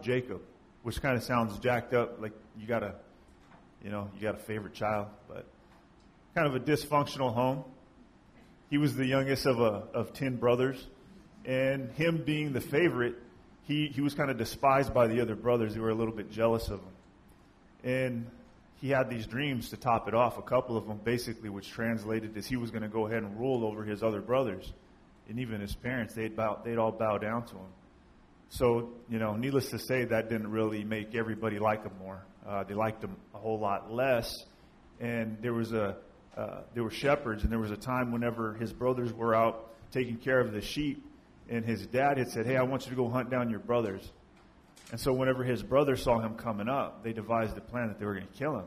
of Jacob, which kind of sounds jacked up, like you got a favorite child, but kind of a dysfunctional home. He was the youngest of 10 brothers, and him being the favorite, he was kind of despised by the other brothers. They were a little bit jealous of him, and he had these dreams to top it off. A couple of them, basically, which translated as he was going to go ahead and rule over his other brothers, and even his parents. They'd all bow down to him. So, needless to say, that didn't really make everybody like him more. They liked him a whole lot less, and there were shepherds, and there was a time whenever his brothers were out taking care of the sheep, and his dad had said, "Hey, I want you to go hunt down your brothers." And so whenever his brothers saw him coming up, they devised a plan that they were going to kill him.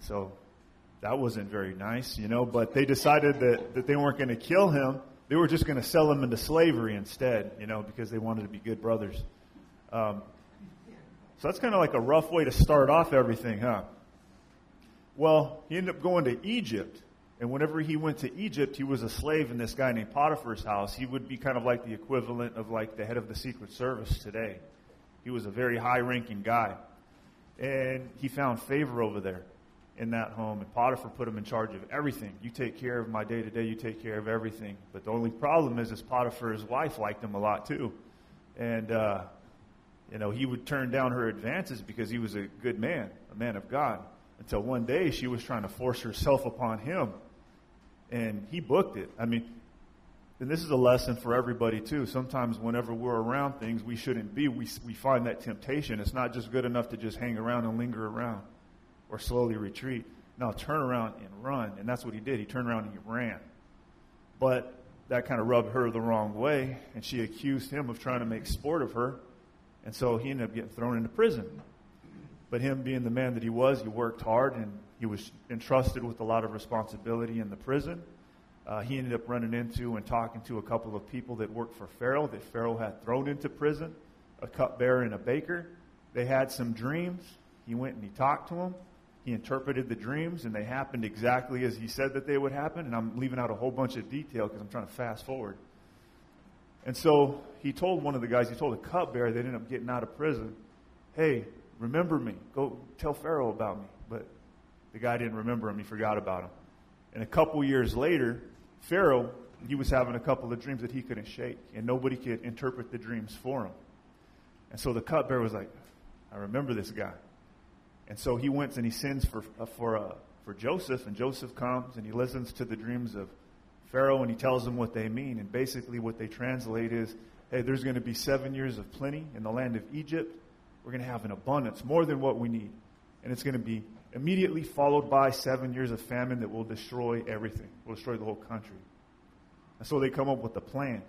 So that wasn't very nice, but they decided that they weren't going to kill him. They were just going to sell him into slavery instead, because they wanted to be good brothers. So that's kind of like a rough way to start off everything, huh? Well, he ended up going to Egypt, and whenever he went to Egypt, he was a slave in this guy named Potiphar's house. He would be kind of like the equivalent of like the head of the Secret Service today. He was a very high-ranking guy, and he found favor over there in that home, and Potiphar put him in charge of everything. You take care of my day-to-day, you take care of everything. But the only problem is Potiphar's wife liked him a lot too, and he would turn down her advances because he was a good man, a man of God. Until one day she was trying to force herself upon him, and he booked it. And this is a lesson for everybody too. Sometimes whenever we're around things we shouldn't be, we find that temptation. It's not just good enough to just hang around and linger around or slowly retreat. No, turn around and run. And that's what he did. He turned around and he ran. But that kind of rubbed her the wrong way, and she accused him of trying to make sport of her. And so he ended up getting thrown into prison. But him being the man that he was, he worked hard, and he was entrusted with a lot of responsibility in the prison. He ended up running into and talking to a couple of people that worked for Pharaoh, that Pharaoh had thrown into prison, a cupbearer and a baker. They had some dreams. He went and he talked to them. He interpreted the dreams, and they happened exactly as he said that they would happen. And I'm leaving out a whole bunch of detail because I'm trying to fast forward. And so he told one of the guys, he told a cupbearer that ended up getting out of prison, "Hey, remember me. Go tell Pharaoh about me." But the guy didn't remember him. He forgot about him. And a couple years later, Pharaoh, he was having a couple of dreams that he couldn't shake, and nobody could interpret the dreams for him. And so the cupbearer was like, "I remember this guy." And so he went and he sends for Joseph, and Joseph comes and he listens to the dreams of Pharaoh, and he tells him what they mean. And basically what they translate is, hey, there's going to be 7 years of plenty in the land of Egypt. We're going to have an abundance, more than what we need. And it's going to be immediately followed by 7 years of famine that will destroy everything. Will destroy the whole country. And so they come up with a plan.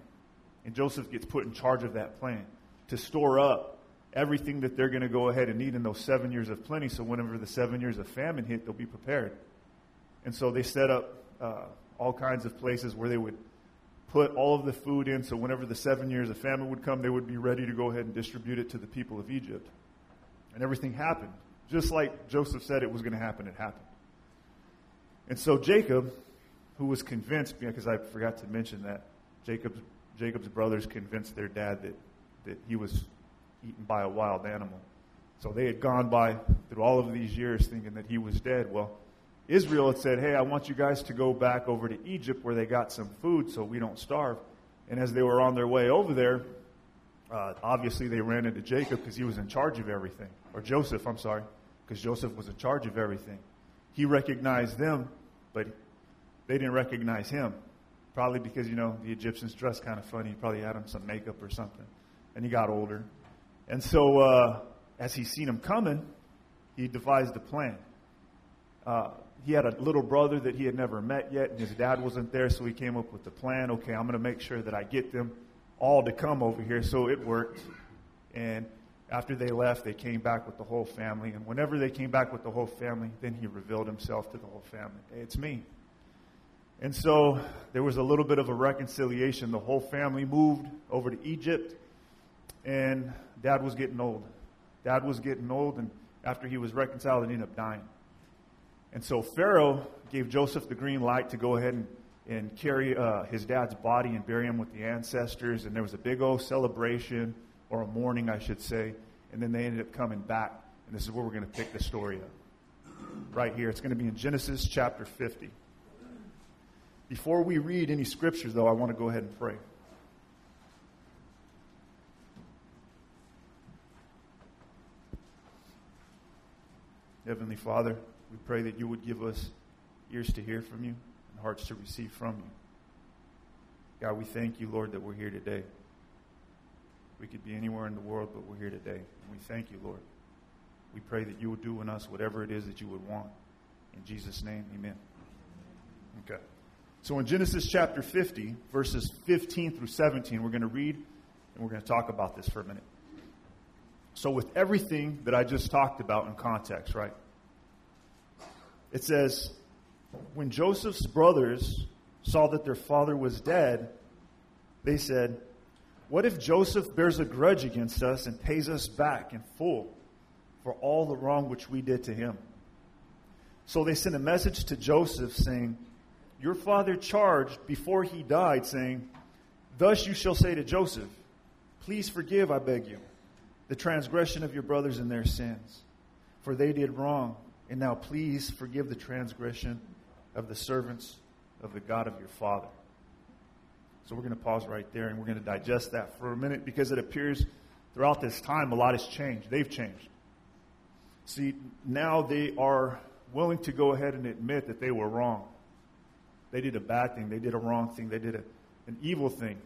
And Joseph gets put in charge of that plan to store up everything that they're going to go ahead and need in those 7 years of plenty. So whenever the 7 years of famine hit, they'll be prepared. And so they set up all kinds of places where they would put all of the food in, so whenever the 7 years of famine would come, they would be ready to go ahead and distribute it to the people of Egypt. And everything happened. Just like Joseph said it was going to happen, it happened. And so Jacob, who was convinced, because I forgot to mention that, Jacob's brothers convinced their dad that he was eaten by a wild animal. So they had gone by through all of these years thinking that he was dead. Well, Israel had said, "Hey, I want you guys to go back over to Egypt where they got some food so we don't starve." And as they were on their way over there, obviously they ran into Jacob because he was in charge of everything. Or Joseph, I'm sorry, because Joseph was in charge of everything. He recognized them, but they didn't recognize him. Probably because, the Egyptians dressed kind of funny. He probably had him some makeup or something. And he got older. And so as he seen him coming, he devised a plan. He had a little brother that he had never met yet, and his dad wasn't there, so he came up with the plan. Okay, I'm going to make sure that I get them all to come over here. So it worked. And after they left, they came back with the whole family. And whenever they came back with the whole family, then he revealed himself to the whole family. "Hey, it's me." And so there was a little bit of a reconciliation. The whole family moved over to Egypt, and dad was getting old. And after he was reconciled, he ended up dying. And so Pharaoh gave Joseph the green light to go ahead and carry his dad's body and bury him with the ancestors. And there was a big old celebration, or a mourning, I should say. and then they ended up coming back. And this is where we're going to pick the story up. Right here. It's going to be in Genesis chapter 50. Before we read any scriptures, though, I want to go ahead and pray. Heavenly Father, we pray that you would give us ears to hear from you and hearts to receive from you. God, we thank you, Lord, that we're here today. We could be anywhere in the world, but we're here today. And we thank you, Lord. We pray that you will do in us whatever it is that you would want. In Jesus' name, amen. Okay. So in Genesis chapter 50, verses 15 through 17, we're going to read and we're going to talk about this for a minute. So with everything that I just talked about in context, right? It says, when Joseph's brothers saw that their father was dead, they said, "What if Joseph bears a grudge against us and pays us back in full for all the wrong which we did to him?" So they sent a message to Joseph saying, "Your father charged before he died, saying, 'Thus you shall say to Joseph, please forgive, I beg you, the transgression of your brothers and their sins. For they did wrong, and now please forgive the transgression of the servants of the God of your father.'" So we're going to pause right there, and we're going to digest that for a minute, because it appears throughout this time a lot has changed. They've changed. See, now they are willing to go ahead and admit that they were wrong. They did a bad thing. They did a wrong thing. They did an evil thing.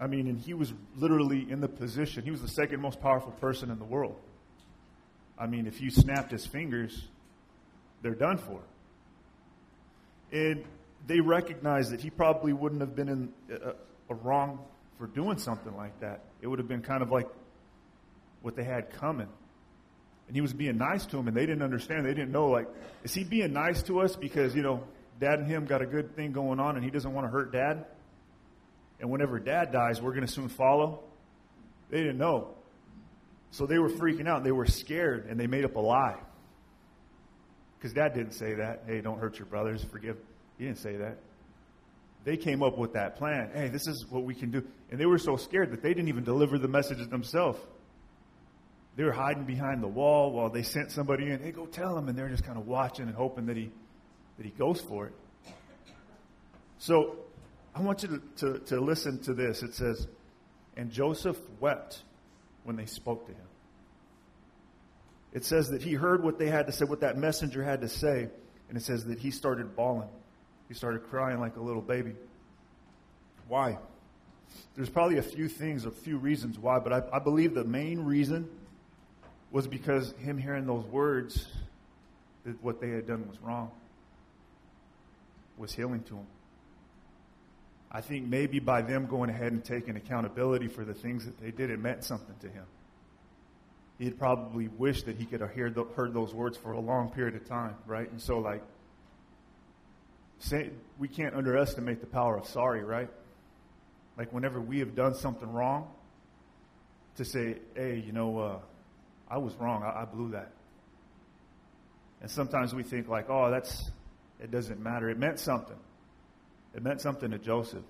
I mean, and he was literally in the position. He was the second most powerful person in the world. I mean, if you snapped his fingers, they're done for. And they recognized that he probably wouldn't have been in a wrong for doing something like that. It would have been kind of like what they had coming. And he was being nice to him, and they didn't understand. They didn't know, like, is he being nice to us because, you know, Dad and him got a good thing going on, and he doesn't want to hurt Dad? And whenever Dad dies, we're going to soon follow. They didn't know. So they were freaking out. They were scared, and they made up a lie. Because Dad didn't say that. Hey, don't hurt your brothers. Forgive. He didn't say that. They came up with that plan. Hey, this is what we can do. And they were so scared that they didn't even deliver the message themselves. They were hiding behind the wall while they sent somebody in. Hey, go tell him. And they're just kind of watching and hoping that he goes for it. So I want you to listen to this. It says, and Joseph wept when they spoke to him. It says that he heard what they had to say, what that messenger had to say. And it says that he started bawling. He started crying like a little baby. Why? There's probably a few reasons why. But I believe the main reason was because him hearing those words, that what they had done was wrong, was healing to him. I think maybe by them going ahead and taking accountability for the things that they did, it meant something to him. He had probably wished that he could have heard those words for a long period of time, right? And so, like, we can't underestimate the power of sorry, right? Like, whenever we have done something wrong, to say, hey, you know, I was wrong. I blew that. And sometimes we think, like, oh, it doesn't matter. It meant something. It meant something to Joseph.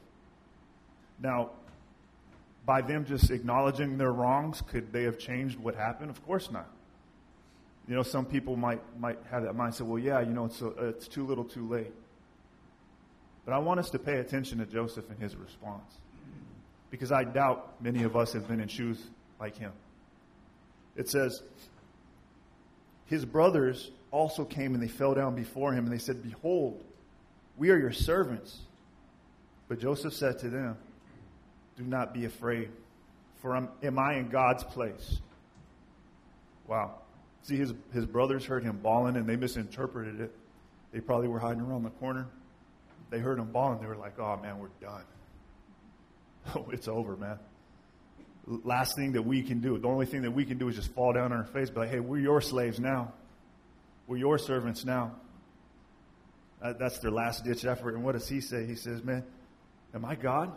Now, by them just acknowledging their wrongs, could they have changed what happened? Of course not. You know, some people might have that mindset, well, yeah, you know, it's too little too late. But I want us to pay attention to Joseph and his response, because I doubt many of us have been in shoes like him. It says, his brothers also came and they fell down before him and they said, "Behold, we are your servants." But Joseph said to them, "Do not be afraid, for am I in God's place?" Wow. See, his brothers heard him bawling, and they misinterpreted it. They probably were hiding around the corner. They heard him bawling. They were like, oh, man, we're done. Oh, it's over, man. Last thing that we can do, the only thing that we can do is just fall down on our face, be like, hey, we're your slaves now. We're your servants now. That's their last-ditch effort. And what does he say? He says, man, am I God?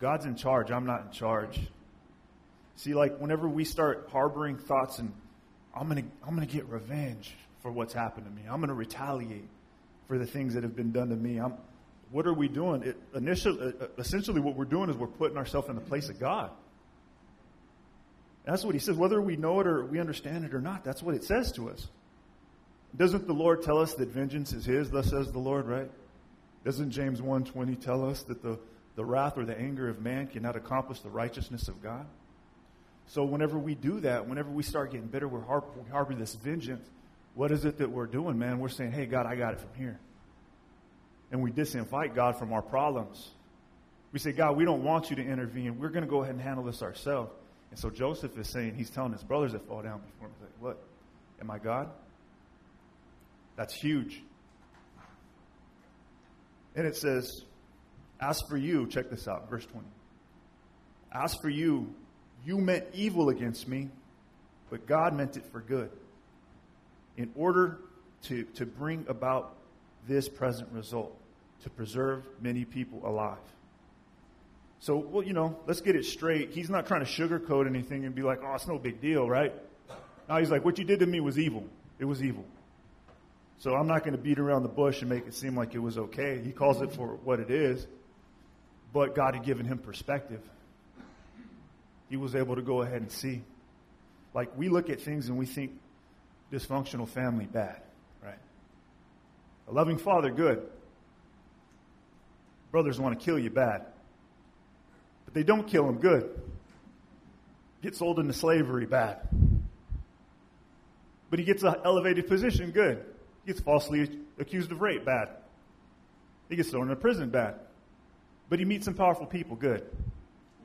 God's in charge. I'm not in charge. See, like, whenever we start harboring thoughts and I'm gonna get revenge for what's happened to me. I'm going to retaliate for the things that have been done to me. What are we doing? Essentially, what we're doing is we're putting ourselves in the place of God. That's what he says. Whether we know it or we understand it or not, that's what it says to us. Doesn't the Lord tell us that vengeance is his, thus says the Lord, right? Doesn't James 1:20 tell us that the wrath or the anger of man cannot accomplish the righteousness of God? So whenever we do that, whenever we start getting bitter, we're harboring this vengeance. What is it that we're doing, man? We're saying, hey, God, I got it from here. And we disinvite God from our problems. We say, God, we don't want you to intervene. We're going to go ahead and handle this ourselves. And so Joseph is saying, he's telling his brothers that fall down before him, he's like, what? Am I God? That's huge. And it says, as for you, check this out, verse 20. As for you, you meant evil against me, but God meant it for good, in order to bring about this present result, to preserve many people alive. So, well, you know, let's get it straight. He's not trying to sugarcoat anything and be like, oh, it's no big deal, right? Now he's like, what you did to me was evil. It was evil. So I'm not going to beat around the bush and make it seem like it was okay. He calls it for what it is. But God had given him perspective. He was able to go ahead and see. Like, we look at things and we think dysfunctional family, bad, right? A loving father, good. Brothers want to kill you, bad. But they don't kill him, good. Gets sold into slavery, bad. But he gets an elevated position, good. Gets falsely accused of rape, bad. He gets thrown into prison, bad. But he meets some powerful people, good.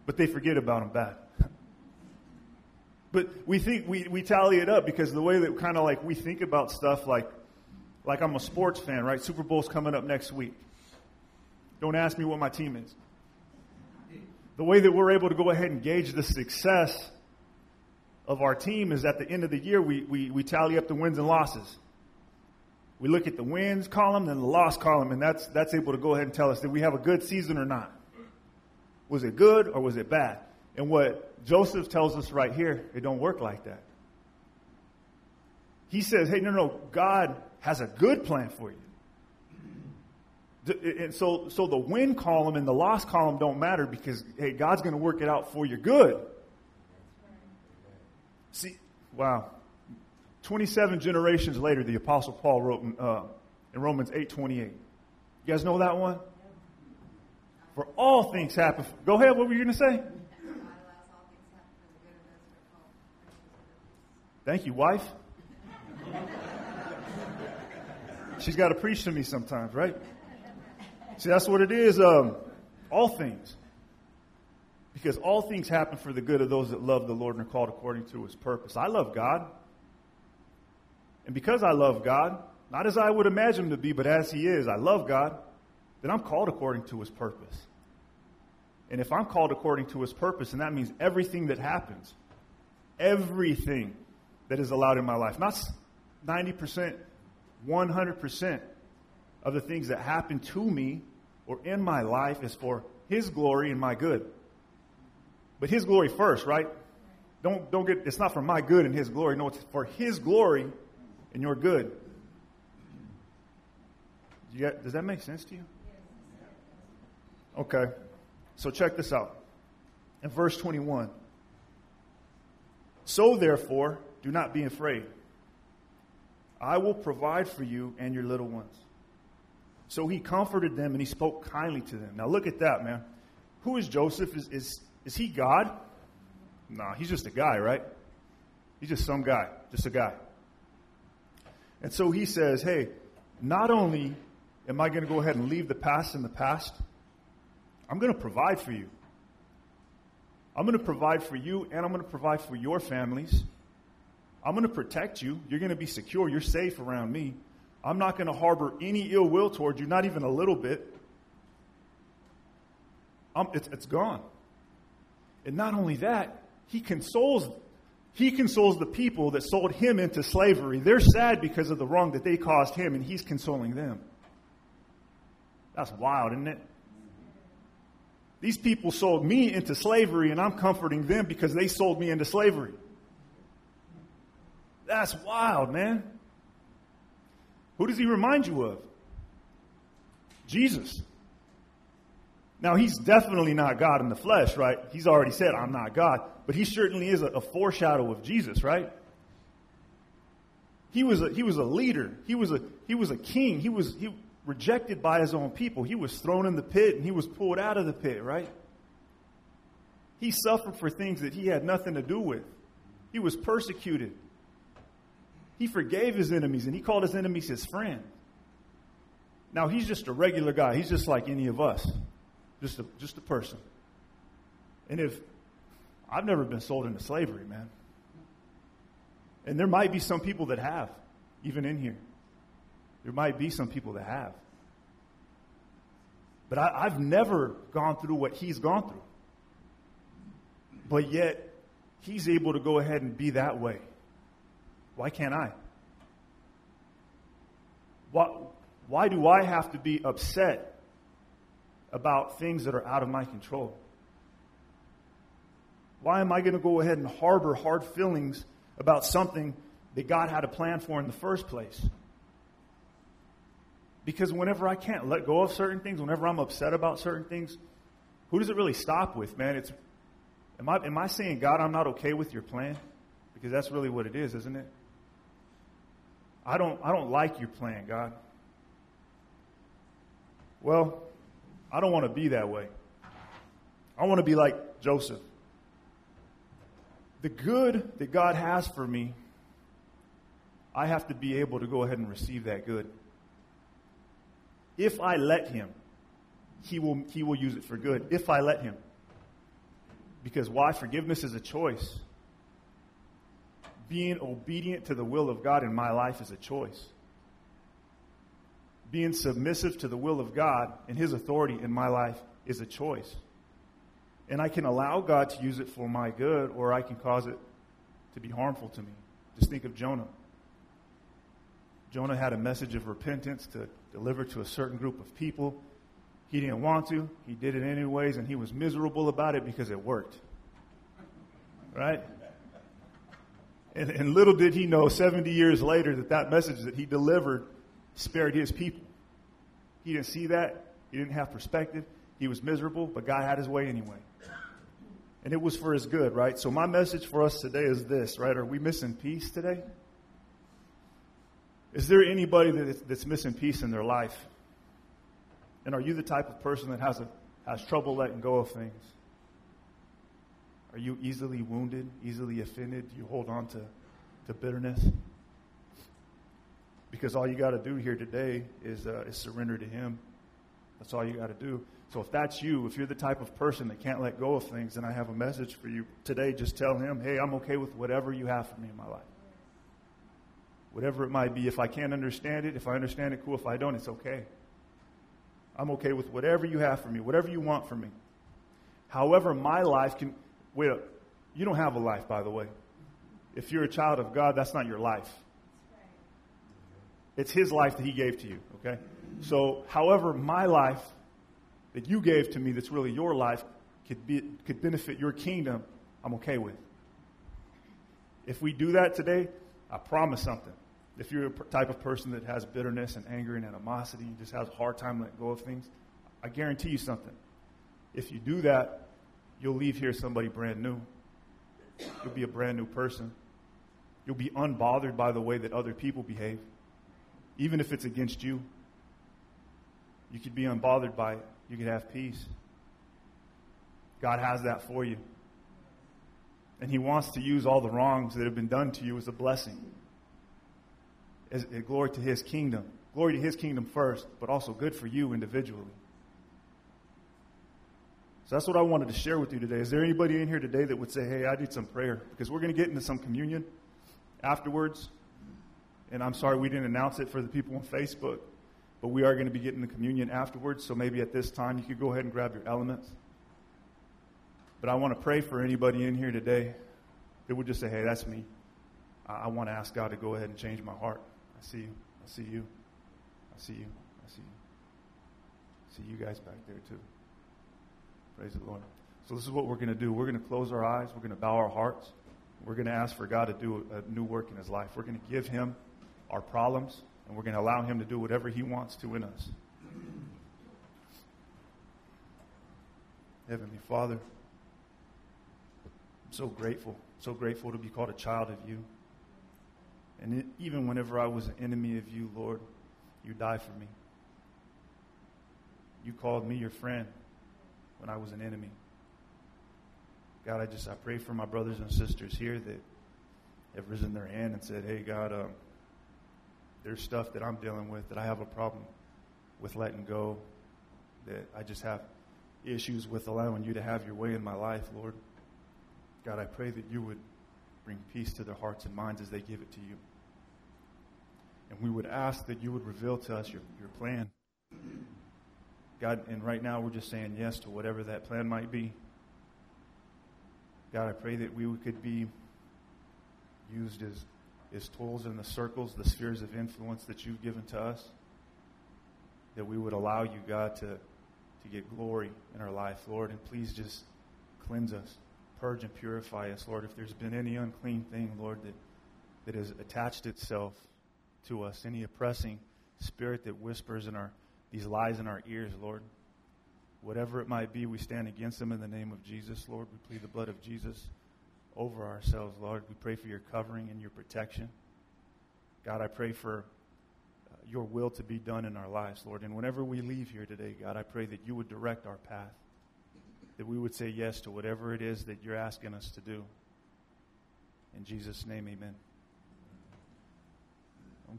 But they forget about him, bad. But we think we tally it up because the way that kind of like we think about stuff, like I'm a sports fan, right? Super Bowl's coming up next week. Don't ask me what my team is. The way that we're able to go ahead and gauge the success of our team is at the end of the year, we tally up the wins and losses. We look at the wins column and the loss column, and that's able to go ahead and tell us that we have a good season or not. Was it good or was it bad? And what Joseph tells us right here, it don't work like that. He says, hey, no, God has a good plan for you. And so the win column and the loss column don't matter because, hey, God's going to work it out for your good. See, wow. 27 generations later, the Apostle Paul wrote in Romans 8:28. You guys know that one? For all things happen. Go ahead, what were you going to say? Thank you, wife. She's got to preach to me sometimes, right? See, that's what it is. All things. Because all things happen for the good of those that love the Lord and are called according to his purpose. I love God. And because I love God, not as I would imagine him to be, but as he is, I love God, then I'm called according to his purpose. And if I'm called according to his purpose, and that means everything that happens, everything that is allowed in my life, not 90%, 100% of the things that happen to me or in my life is for his glory and my good. But his glory first, right? Don't get, it's not for my good and his glory. No, it's for his glory and your good. Does that make sense to you? Okay. So check this out. In verse 21. So therefore, do not be afraid. I will provide for you and your little ones. So he comforted them and he spoke kindly to them. Now look at that, man. Who is Joseph? Is he God? No, he's just a guy, right? He's just some guy, just a guy. And so he says, hey, not only am I going to go ahead and leave the past in the past, I'm going to provide for you. I'm going to provide for you, and I'm going to provide for your families. I'm going to protect you. You're going to be secure. You're safe around me. I'm not going to harbor any ill will toward you, not even a little bit. It's gone. And not only that, he consoles the people that sold him into slavery. They're sad because of the wrong that they caused him, and he's consoling them. That's wild, isn't it? These people sold me into slavery, and I'm comforting them because they sold me into slavery. That's wild, man. Who does he remind you of? Jesus. Now, he's definitely not God in the flesh, right? He's already said, I'm not God. But he certainly is a foreshadow of Jesus, right? He was a leader. He was a king. He was rejected by his own people. He was thrown in the pit and he was pulled out of the pit, right? He suffered for things that he had nothing to do with. He was persecuted. He forgave his enemies and he called his enemies his friend. Now, he's just a regular guy. He's just like any of us. Just a person. And if I've never been sold into slavery, man. And there might be some people that have, even in here. There might be some people that have. But I've never gone through what he's gone through. But yet, he's able to go ahead and be that way. Why can't I? Why do I have to be upset about things that are out of my control? Why am I going to go ahead and harbor hard feelings about something that God had a plan for in the first place? Because whenever I can't let go of certain things, whenever I'm upset about certain things, who does it really stop with, man? It's am I saying, God, I'm not okay with your plan? Because that's really what it is, isn't it? I don't like your plan, God. Well, I don't want to be that way. I want to be like Joseph. The good that God has for me, I have to be able to go ahead and receive that good. If I let him, he will use it for good. If I let him. Because why? Forgiveness is a choice. Being obedient to the will of God in my life is a choice. Being submissive to the will of God and his authority in my life is a choice. And I can allow God to use it for my good, or I can cause it to be harmful to me. Just think of Jonah. Jonah had a message of repentance to deliver to a certain group of people. He didn't want to. He did it anyways, and he was miserable about it because it worked. Right? And little did he know, 70 years later, that message that he delivered spared his people. He didn't see that. He didn't have perspective. He was miserable, but God had his way anyway. And it was for his good, right? So my message for us today is this, right? Are we missing peace today? Is there anybody that's missing peace in their life? And are you the type of person that has trouble letting go of things? Are you easily wounded, easily offended? Do you hold on to bitterness? Because all you got to do here today is surrender to him. That's all you got to do. So if that's you, if you're the type of person that can't let go of things, then I have a message for you today. Just tell him, hey, I'm okay with whatever you have for me in my life. Whatever it might be. If I can't understand it, if I understand it, cool. If I don't, it's okay. I'm okay with whatever you have for me, whatever you want for me. However, my life can... Wait up. You don't have a life, by the way. If you're a child of God, that's not your life. It's his life that he gave to you, okay? So, however, my life... that you gave to me that's really your life could benefit your kingdom, I'm okay with. If we do that today, I promise something. If you're a type of person that has bitterness and anger and animosity, you just has a hard time letting go of things, I guarantee you something. If you do that, you'll leave here somebody brand new. You'll be a brand new person. You'll be unbothered by the way that other people behave, even if it's against you. You could be unbothered by it. You could have peace. God has that for you. And he wants to use all the wrongs that have been done to you as a blessing. As glory to his kingdom. Glory to his kingdom first, but also good for you individually. So that's what I wanted to share with you today. Is there anybody in here today that would say, hey, I need some prayer? Because we're going to get into some communion afterwards. And I'm sorry we didn't announce it for the people on Facebook. But we are going to be getting the communion afterwards, so maybe at this time you could go ahead and grab your elements. But I want to pray for anybody in here today that would just say, hey, that's me. I want to ask God to go ahead and change my heart. I see you. I see you. I see you. I see you. I see you guys back there too. Praise the Lord. So this is what we're going to do. We're going to close our eyes. We're going to bow our hearts. We're going to ask for God to do a new work in his life. We're going to give him our problems. And we're going to allow him to do whatever he wants to in us. Heavenly Father, I'm so grateful to be called a child of you. And even whenever I was an enemy of you, Lord, you died for me. You called me your friend when I was an enemy. God, I pray for my brothers and sisters here that have risen their hand and said, hey, God, there's stuff that I'm dealing with that I have a problem with letting go, that I just have issues with allowing you to have your way in my life, Lord. God, I pray that you would bring peace to their hearts and minds as they give it to you. And we would ask that you would reveal to us your plan. God, and right now we're just saying yes to whatever that plan might be. God, I pray that we could be used as tools in the circles, the spheres of influence that you've given to us, that we would allow you, God, to get glory in our life, Lord. And please just cleanse us, purge and purify us, Lord. If there's been any unclean thing, Lord, that has attached itself to us, any oppressing spirit that whispers these lies in our ears, Lord, whatever it might be, we stand against them in the name of Jesus, Lord. We plead the blood of Jesus over ourselves, Lord. We pray for your covering and your protection. God, I pray for your will to be done in our lives, Lord. And whenever we leave here today, God, I pray that you would direct our path, that we would say yes to whatever it is that you're asking us to do. In Jesus' name, amen.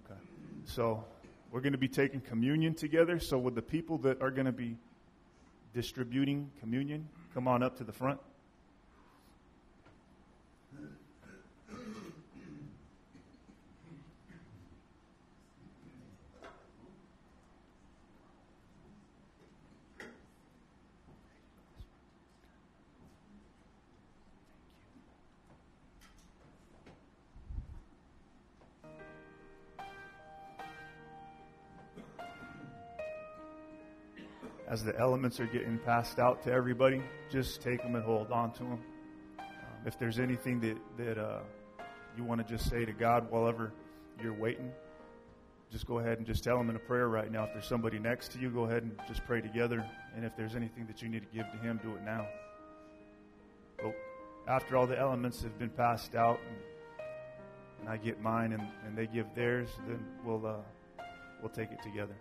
Okay. So we're going to be taking communion together. So would the people that are going to be distributing communion come on up to the front? As the elements are getting passed out to everybody, just take them and hold on to them. If there's anything that you want to just say to God while you're waiting, just go ahead and just tell him in a prayer right now. If there's somebody next to you, go ahead and just pray together. And if there's anything that you need to give to him, do it now. But after all the elements have been passed out and I get mine and they give theirs, then we'll take it together.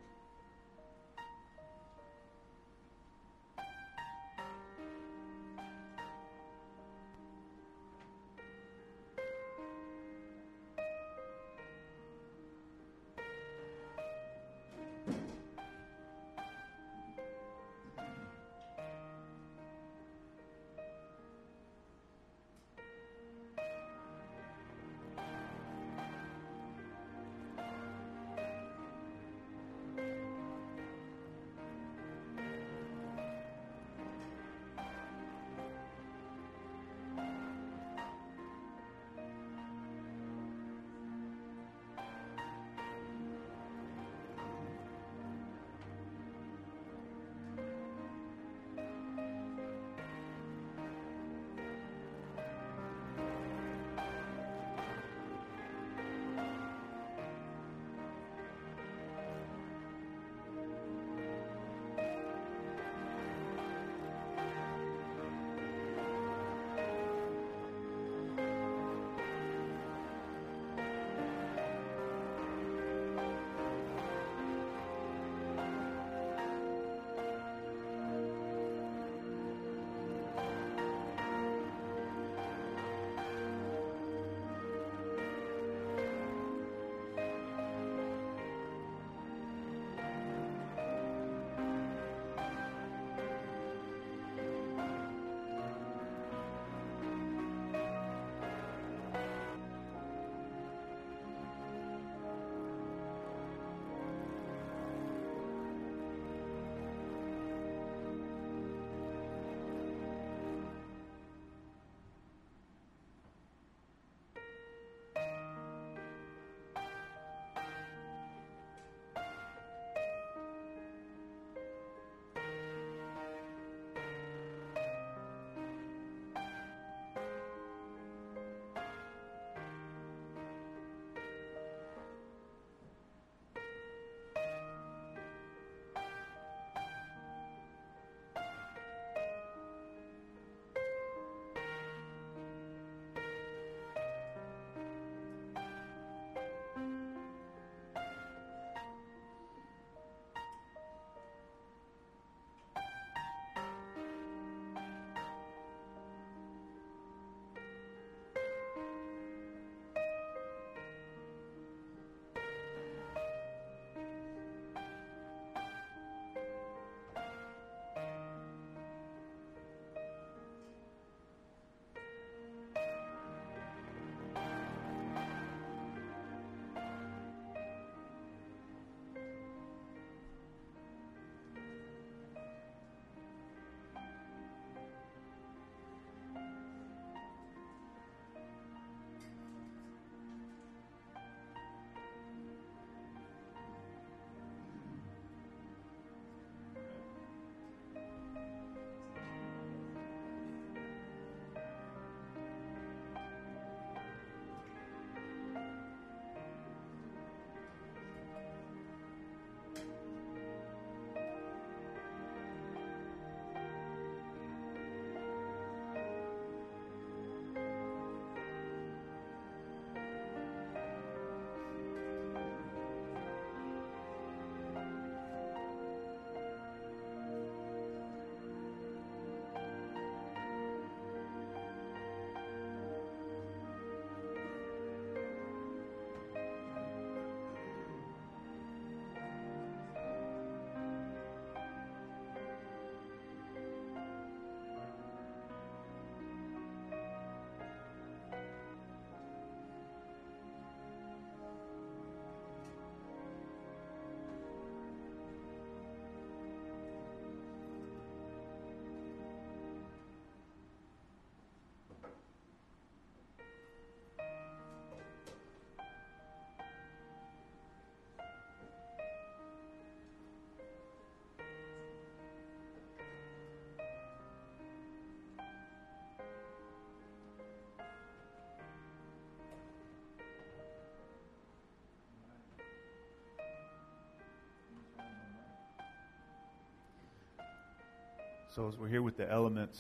So as we're here with the elements,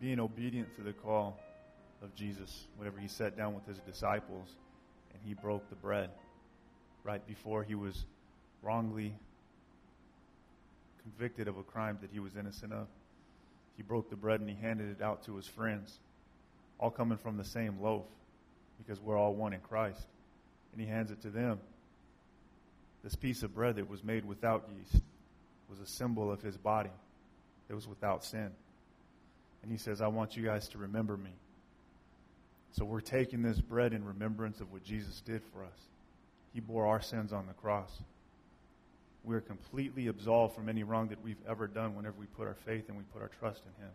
being obedient to the call of Jesus, whenever he sat down with his disciples and he broke the bread right before he was wrongly convicted of a crime that he was innocent of. He broke the bread and he handed it out to his friends, all coming from the same loaf, because we're all one in Christ. And he hands it to them. This piece of bread that was made without yeast was a symbol of his body that was without sin. And he says, I want you guys to remember me. So we're taking this bread in remembrance of what Jesus did for us. He bore our sins on the cross. We are completely absolved from any wrong that we've ever done whenever we put our faith and we put our trust in him.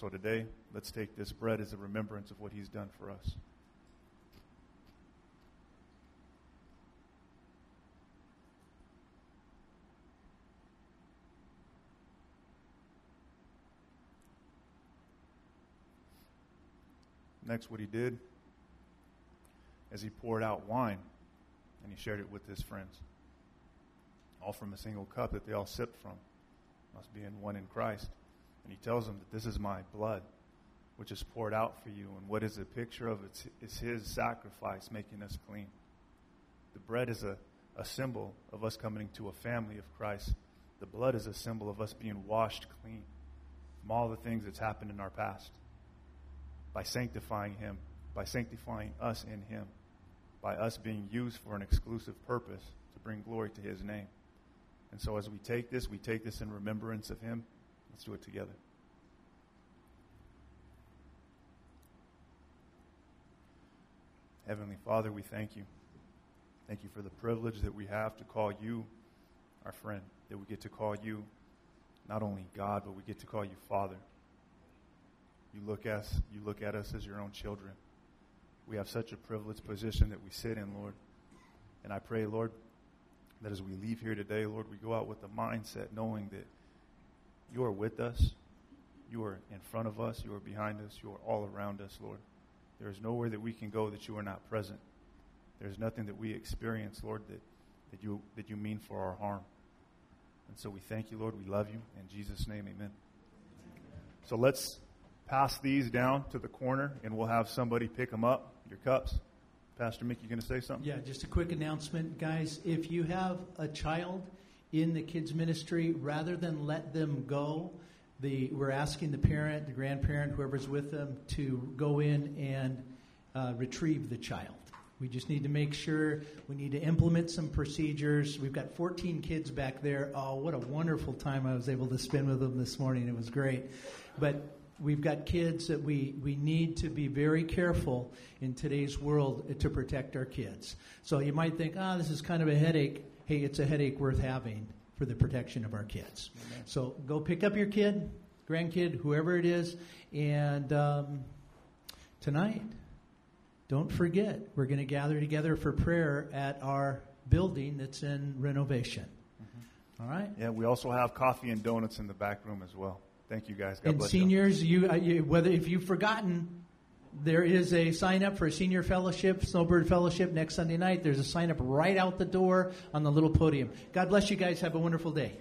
So today, let's take this bread as a remembrance of what he's done for us. Next, what he did is he poured out wine and he shared it with his friends, all from a single cup that they all sipped from, must be in one in Christ. And he tells them that this is my blood, which is poured out for you. And what is a picture of? It's his sacrifice making us clean. The bread is a symbol of us coming to a family of Christ. The blood is a symbol of us being washed clean from all the things that's happened in our past, by sanctifying him, by sanctifying us in him, by us being used for an exclusive purpose to bring glory to his name. And so as we take this in remembrance of him. Let's do it together. Heavenly Father, we thank you. Thank you for the privilege that we have to call you our friend, that we get to call you not only God, but we get to call you Father. You look at us as your own children. We have such a privileged position that we sit in, Lord. And I pray, Lord, that as we leave here today, Lord, we go out with the mindset knowing that you are with us, you are in front of us, you are behind us, you are all around us, Lord. There is nowhere that we can go that you are not present. There is nothing that we experience, Lord, that you mean for our harm. And so we thank you, Lord. We love you. In Jesus' name, amen. So let's pass these down to the corner, and we'll have somebody pick them up, your cups. Pastor Mick, you going to say something? Yeah, just a quick announcement. Guys, if you have a child in the kids' ministry, rather than let them go, we're asking the parent, the grandparent, whoever's with them, to go in and retrieve the child. We just need to make sure, we need to implement some procedures. We've got 14 kids back there. Oh, what a wonderful time I was able to spend with them this morning. It was great. But we've got kids that we need to be very careful in today's world to protect our kids. So you might think, this is kind of a headache. Hey, it's a headache worth having for the protection of our kids. Amen. So go pick up your kid, grandkid, whoever it is. And tonight, don't forget, we're going to gather together for prayer at our building that's in renovation. Mm-hmm. All right? Yeah, we also have coffee and donuts in the back room as well. Thank you, guys. God bless you. And seniors, if you've forgotten, there is a sign-up for a senior fellowship, Snowbird Fellowship, next Sunday night. There's a sign-up right out the door on the little podium. God bless you guys. Have a wonderful day.